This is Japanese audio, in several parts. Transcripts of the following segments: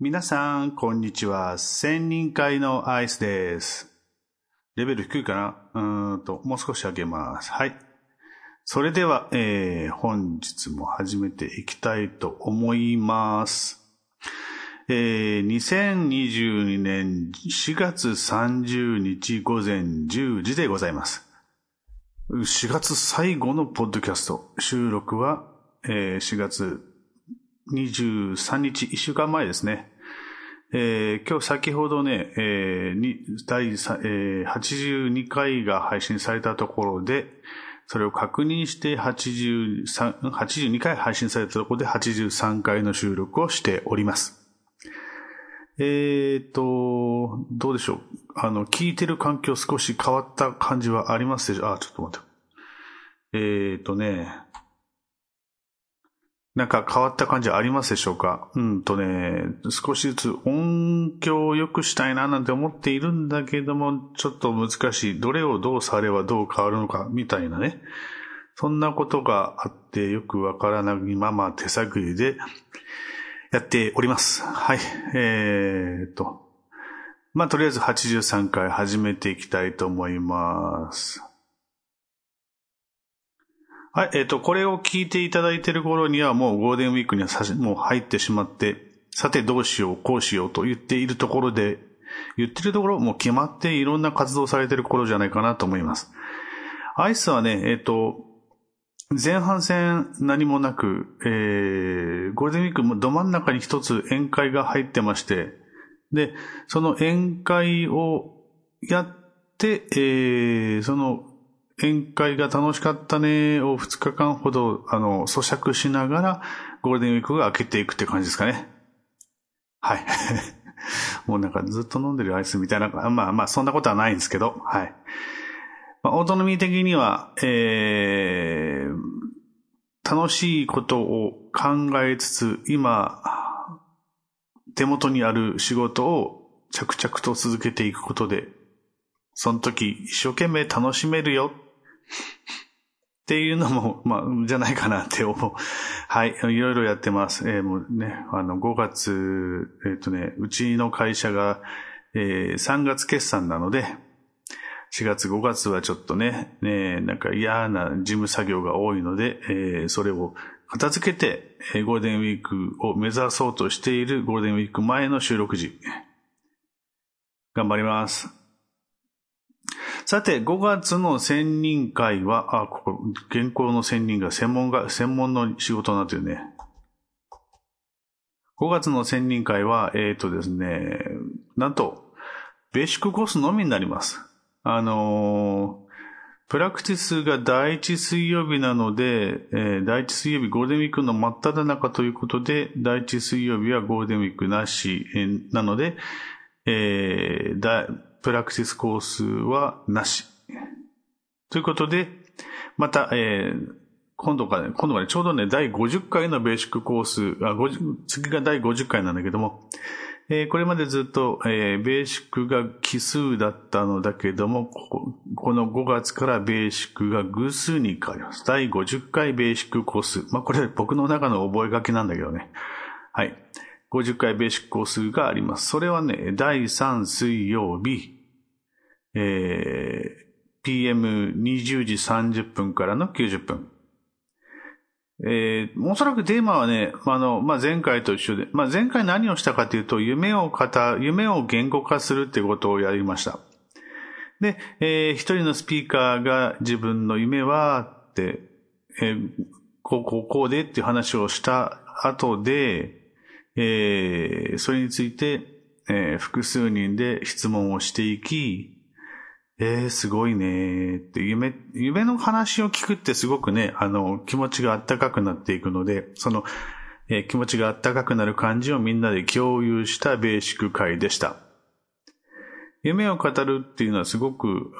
皆さんこんにちは。千人会のアイスです。レベル低いかな。もう少し上げます。はい。それでは、本日も始めていきたいと思います。2022年4月30日午前10時でございます。4月最後のポッドキャスト収録は、4月23日1週間前ですね。今日先ほどね、第82回が配信されたところで、それを確認して82回配信されたところで83回の収録をしております。どうでしょう。聞いてる環境少し変わった感じはありますでしょう。ちょっと待って。なんか変わった感じはありますでしょうか。少しずつ音響を良くしたいななんて思っているんだけども、ちょっと難しい。どれをどうさればどう変わるのかみたいなね。そんなことがあってよくわからないまま手探りでやっております。はい。まあ、とりあえず83回始めていきたいと思います。はい。これを聞いていただいている頃にはもうゴールデンウィークにはもう入ってしまって、さてどうしよう、こうしようと言ってるところもう決まっていろんな活動されている頃じゃないかなと思います。アイスはね、前半戦何もなく、ゴールデンウィークもど真ん中に一つ宴会が入ってまして、で、その宴会をやって、その宴会が楽しかったねを2日間ほど、咀嚼しながらゴールデンウィークが明けていくって感じですかね。はい。もうなんかずっと飲んでるアイスみたいな、まあそんなことはないんですけど、はい。オートノミー的には、楽しいことを考えつつ、今、手元にある仕事を着々と続けていくことで、その時一生懸命楽しめるよっていうのも、じゃないかなって思う。はい、いろいろやってます。もうね、5月、うちの会社が、3月決算なので、4月5月はちょっとね、なんか嫌な事務作業が多いので、それを片付けて、ゴールデンウィークを目指そうとしているゴールデンウィーク前の収録時。頑張ります。さて、5月の専任会は、ここ、現行の専任が専門の仕事になってるね。5月の専任会は、ですね、なんと、ベーシックコースのみになります。プラクティスが第1水曜日なので、第1水曜日ゴールデンウィークの真っ只中ということで、第1水曜日はゴールデンウィークなし、なので、プラクティスコースはなし。ということで、また、今度からちょうどね、第50回のベーシックコース、次が第50回なんだけども、これまでずっと、ベーシックが奇数だったのだけども、この5月からベーシックが偶数に変わります。第50回ベーシックコース。まあ、これ僕の中の覚え書きなんだけどね。はい。50回ベーシックコースがあります。それはね、第3水曜日、PM20 時30分からの90分。おそらくテーマはね、前回と一緒で、前回何をしたかというと、夢を言語化するってことをやりました。で、一人のスピーカーが自分の夢はって、こうでっていう話をした後で、それについて、複数人で質問をしていき、すごいねって夢の話を聞くってすごくね、気持ちがあったかくなっていくので、その、気持ちがあったかくなる感じをみんなで共有したベーシック会でした。夢を語るっていうのはすごく、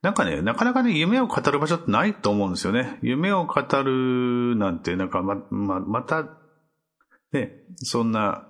なかなかね、夢を語る場所ってないと思うんですよね。夢を語るなんて、そんな、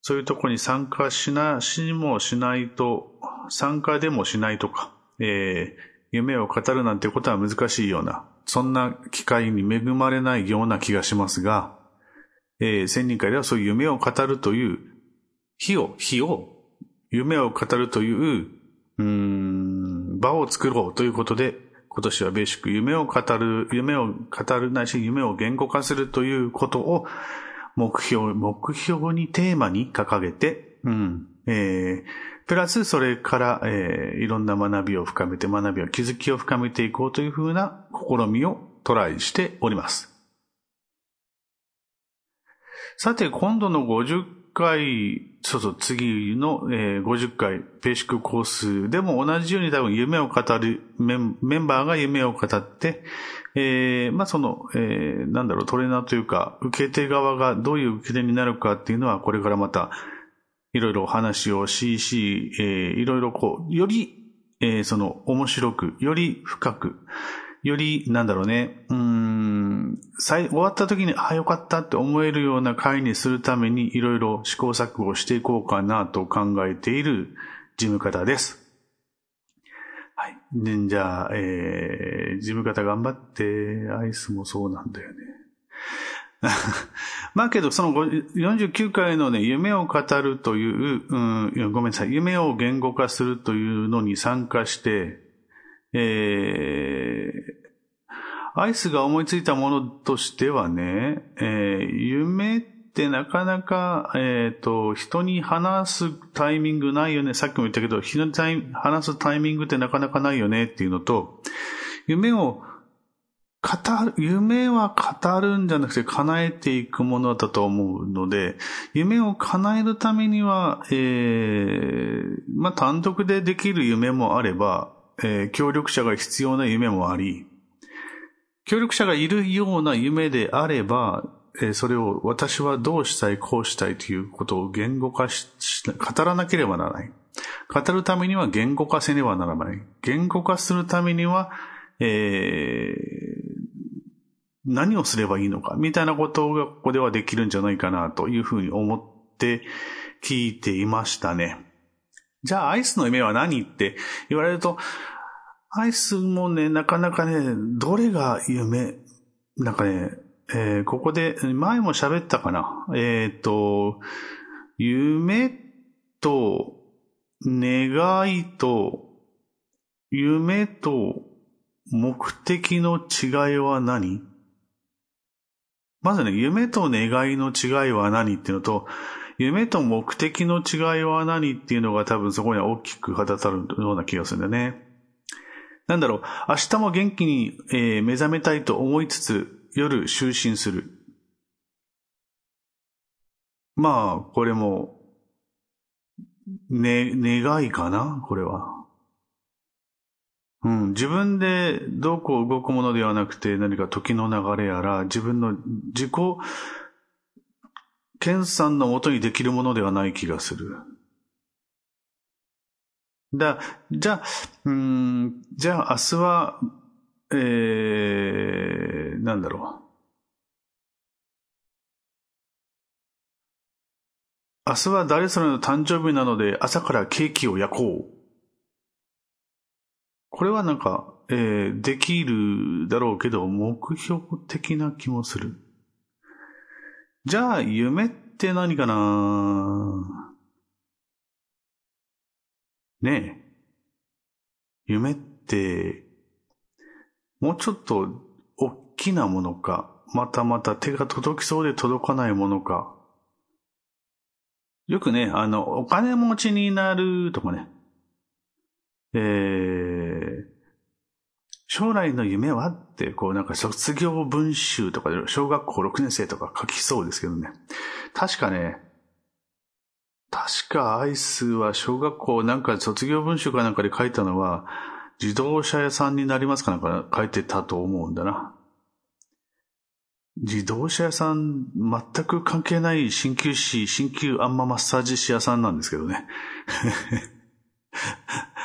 そういうとこに参加でもしないとか、夢を語るなんてことは難しいような、そんな機会に恵まれないような気がしますが、専任会ではそういう夢を語るという夢を語るという場を作ろうということで、今年はベーシック夢を語るないし夢を言語化するということを目標にテーマに掲げて、プラスそれから、いろんな気づきを深めていこうというふうな試みをトライしております。さて、今度の50回ベーシックコースでも同じように多分夢を語るメンバーが夢を語って、トレーナーというか受け手側がどういう受け手になるかっていうのはこれからまたいろいろ話をいろいろこうより、面白くより深くより終わった時によかったって思えるような回にするためにいろいろ試行錯誤していこうかなと考えている事務方です。はい。じゃあ、事務方頑張って、アイスもそうなんだよね。まあけど、その49回のね、夢を語るという、夢を言語化するというのに参加して、アイスが思いついたものとしてはね、夢ってなかなか、人に話すタイミングないよね。さっきも言ったけど、人に話すタイミングってなかなかないよねっていうのと、夢は語るんじゃなくて叶えていくものだと思うので、夢を叶えるためには、単独でできる夢もあれば、協力者が必要な夢もあり、協力者がいるような夢であれば、それを私はどうしたい、こうしたいということを言語化語らなければならない。語るためには言語化せねばならない。言語化するためには、何をすればいいのか、みたいなことがここではできるんじゃないかなというふうに思って聞いていましたね。じゃあアイスの夢は何って言われると、アイスもね、なかなかね、どれが夢、ここで前も喋ったかな。夢と願いと夢と目的の違いは何？まずね、夢と願いの違いは何っていうのと、夢と目的の違いは何っていうのが多分そこには大きく隔たるような気がするんだよね。明日も元気に、目覚めたいと思いつつ、夜就寝する。まあ、これも、願いかな、これは。自分でどうこう動くものではなくて、何か時の流れやら、自分の自己、研鑽のもとにできるものではない気がする。じゃあ明日は、明日は誰それの誕生日なので朝からケーキを焼こう。これはできるだろうけど、目標的な気もする。じゃあ夢って何かなねえ。夢って、もうちょっと大きなものか、また手が届きそうで届かないものか。よくね、お金持ちになるとかね。将来の夢はって、卒業文集とかで、小学校6年生とか書きそうですけどね。確かアイスは小学校卒業文集かで書いたのは、自動車屋さんになりますか書いてたと思うんだな。自動車屋さん、全く関係ない鍼灸マッサージ師屋さんなんですけどね。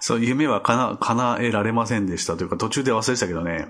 そう、夢は叶えられませんでしたというか、途中で忘れてたけどね。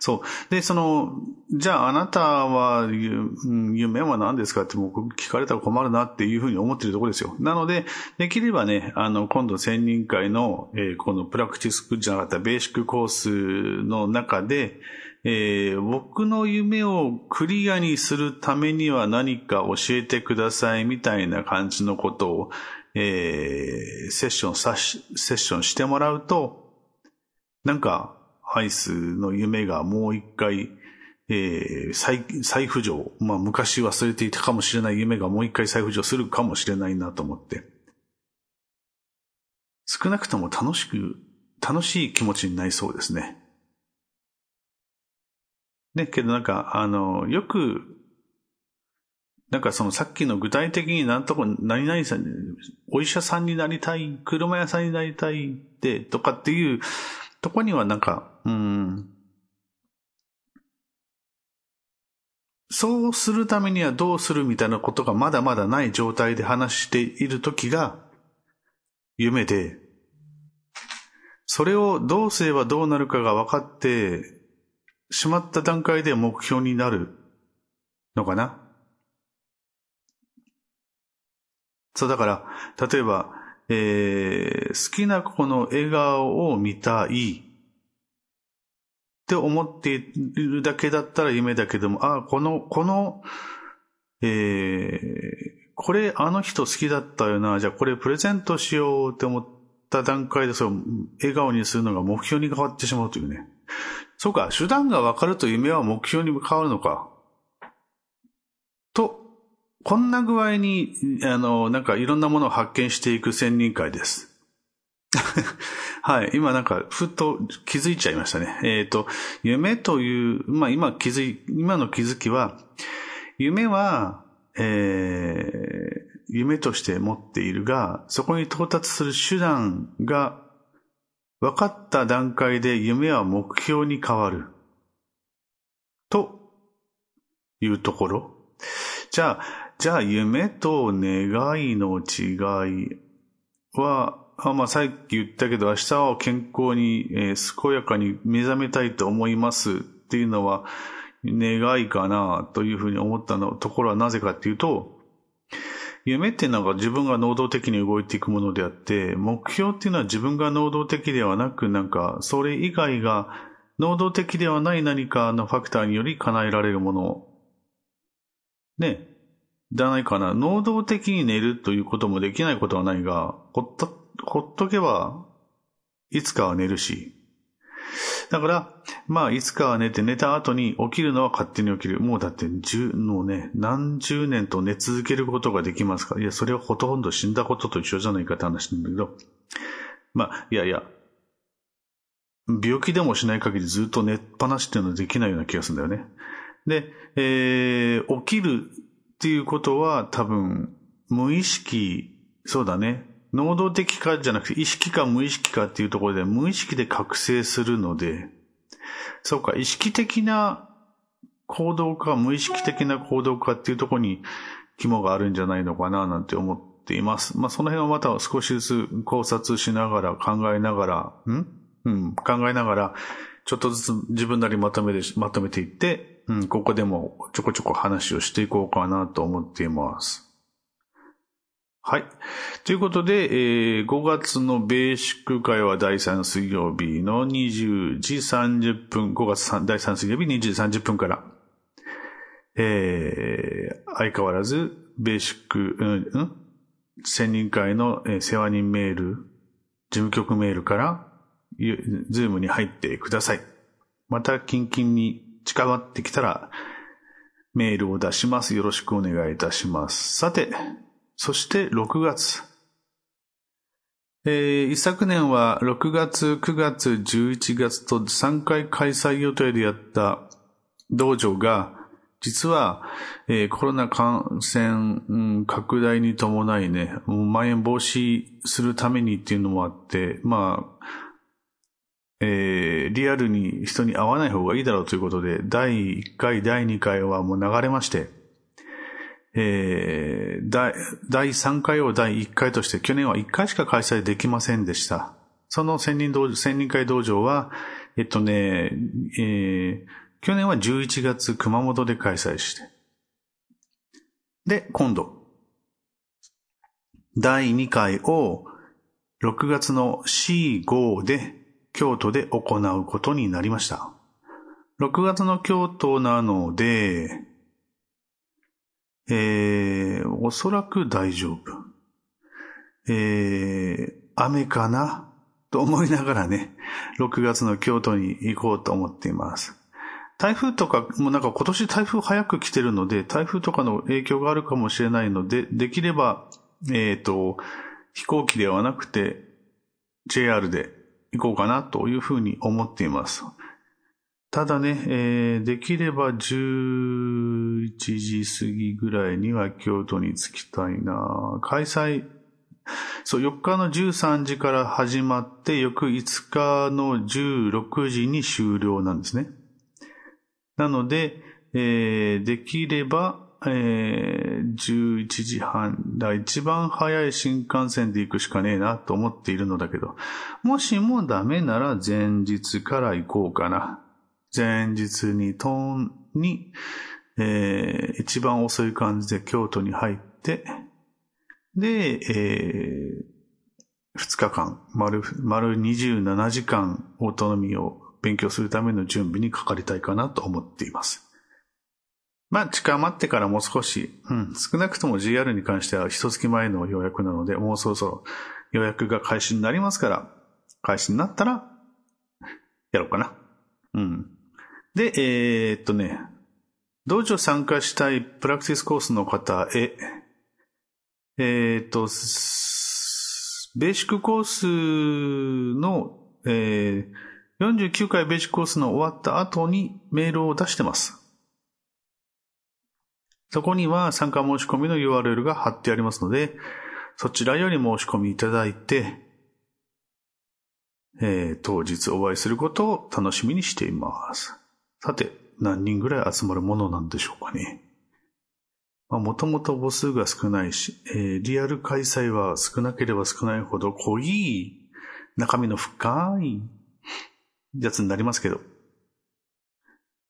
そう。で、じゃああなたは、夢は何ですかってもう聞かれたら困るなっていうふうに思ってるところですよ。なので、できればね、今度専任会の、このプラクティスじゃなかったベーシックコースの中で、僕の夢をクリアにするためには何か教えてくださいみたいな感じのことを、セッションしてもらうと、なんか、アイスの夢がもう一回、再浮上。まあ、昔忘れていたかもしれない夢がもう一回再浮上するかもしれないなと思って。少なくとも楽しい気持ちになりそうですね。ね、けどなんか、よく、なんかさっきの具体的に何々さん、お医者さんになりたい、車屋さんになりたいって、とかっていうとこにはなんか、そうするためにはどうするみたいなことがまだまだない状態で話しているときが、夢で、それをどうすればどうなるかが分かってしまった段階で目標になるのかな。そうだから、例えば、好きな子の笑顔を見たいって思っているだけだったら夢だけども、これあの人好きだったよな、じゃあこれプレゼントしようって思った段階でそう笑顔にするのが目標に変わってしまうというね。そうか、手段が分かると夢は目標に変わるのか。と、こんな具合に、なんかいろんなものを発見していく専任会です。はい。今なんか、ふっと気づいちゃいましたね。夢という、まあ今の気づきは、夢は、夢として持っているが、そこに到達する手段が分かった段階で夢は目標に変わる。というところ。じゃあ夢と願いの違いは、まあさっき言ったけど明日は健康に、健やかに目覚めたいと思いますっていうのは願いかなというふうに思ったのところはなぜかっていうと、夢ってなんか自分が能動的に動いていくものであって、目標っていうのは自分が能動的ではなく、なんかそれ以外が能動的ではない何かのファクターにより叶えられるものね、じゃないかな。能動的に寝るということもできないことはないが、ほっとけば、いつかは寝るし。だから、まあ、いつかは寝て、寝た後に起きるのは勝手に起きる。もうだって、もうね、何十年と寝続けることができますから。いや、それはほとんど死んだことと一緒じゃないかって話なんだけど。まあ、病気でもしない限りずっと寝っぱなしっていうのはできないような気がするんだよね。で、起きるっていうことは多分無意識、そうだね、能動的かじゃなくて意識か無意識かっていうところで、無意識で覚醒するので、そうか、意識的な行動か無意識的な行動かっていうところに肝があるんじゃないのかななんて思っています。まあその辺はまた少しずつ考察しながら考えながらちょっとずつ自分なりまとめていって。ここでもちょこちょこ話をしていこうかなと思っています。はい。ということで、5月のベーシック会は第3水曜日の20時30分、5月3第3水曜日20時30分から、相変わらずベーシック、専任会の世話人メール、事務局メールから、ズームに入ってください。また、キンキンに近まってきたらメールを出します。よろしくお願いいたします。さて、そして6月。一昨年は6月、9月、11月と3回開催予定でやった道場が、実は、コロナ感染、拡大に伴いね、まん延防止するためにっていうのもあって、まあ、リアルに人に会わない方がいいだろうということで、第1回、第2回はもう流れまして、第3回を第1回として、去年は1回しか開催できませんでした。その専任会道場は、去年は11月熊本で開催して、で、今度、第2回を6月の 4、5 で京都で行うことになりました。6月の京都なので、おそらく大丈夫。雨かなと思いながらね、6月の京都に行こうと思っています。台風とか、もうなんか今年台風早く来てるので、台風とかの影響があるかもしれないので、できれば、飛行機ではなくて、JR で行こうかなというふうに思っています。ただね、できれば11時過ぎぐらいには京都に着きたいな。開催、そう、4日の13時から始まって、翌5日の16時に終了なんですね。なので、できれば、11時半だ。一番早い新幹線で行くしかねえなと思っているのだけど、もしもダメなら前日から行こうかな。前日に一番遅い感じで京都に入って、で、2日間、丸27時間オートノミーを勉強するための準備にかかりたいかなと思っています。まあ、近まってからもう少し、少なくとも JR に関しては一月前の予約なので、もうそろそろ予約が開始になりますから、開始になったら、やろうかな。で、道場参加したいプラクティスコースの方へ、ベーシックコースの、49回ベーシックコースの終わった後にメールを出してます。そこには参加申し込みの URL が貼ってありますので、そちらより申し込みいただいて、当日お会いすることを楽しみにしています。さて、何人ぐらい集まるものなんでしょうかね。もともと母数が少ないし、リアル開催は少なければ少ないほど濃い、中身の深いやつになりますけど、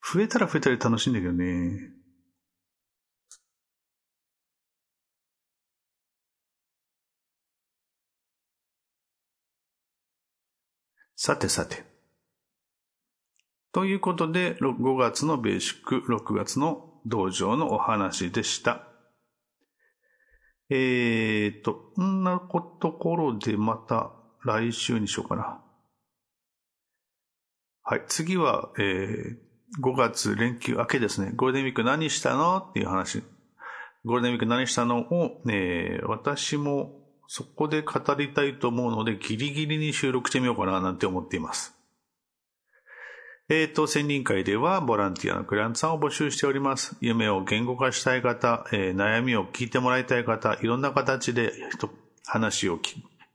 増えたら増えたら楽しいんだけどね。さてさて。ということで、5月のベーシック、6月の道場のお話でした。こんなところでまた来週にしようかな。はい、次は、5月連休明けですね。ゴールデンウィーク何したのっていう話。ゴールデンウィーク何したのを、私もそこで語りたいと思うので、ギリギリに収録してみようかななんて思っています。専任会ではボランティアのクライアントさんを募集しております。夢を言語化したい方、悩みを聞いてもらいたい方、いろんな形で話を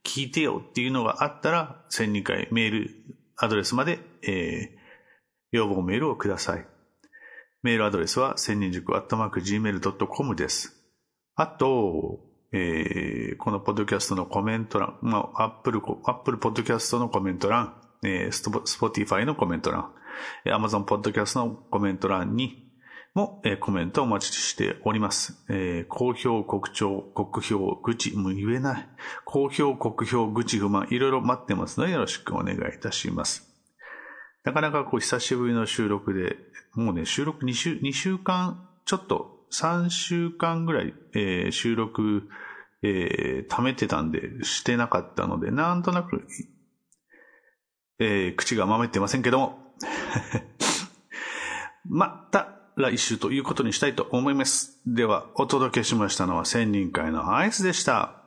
聞いてよっていうのがあったら、専任会メールアドレスまで、要望メールをください。メールアドレスは専任塾@gmail.com です。あと、このポッドキャストのコメント欄、Apple ポッドキャストのコメント欄、Spotify のコメント欄、Amazon ポッドキャストのコメント欄にも、コメントをお待ちしております。好評、告聴、国評、愚痴、もう言えない。好評、国評、愚痴、不満、いろいろ待ってますのでよろしくお願いいたします。なかなか久しぶりの収録で、もうね、収録2週間ちょっと、3週間ぐらい、収録、溜めてたんでしてなかったので、なんとなく、口がまめってませんけどもまた来週ということにしたいと思います。ではお届けしましたのは専任会のアイスでした。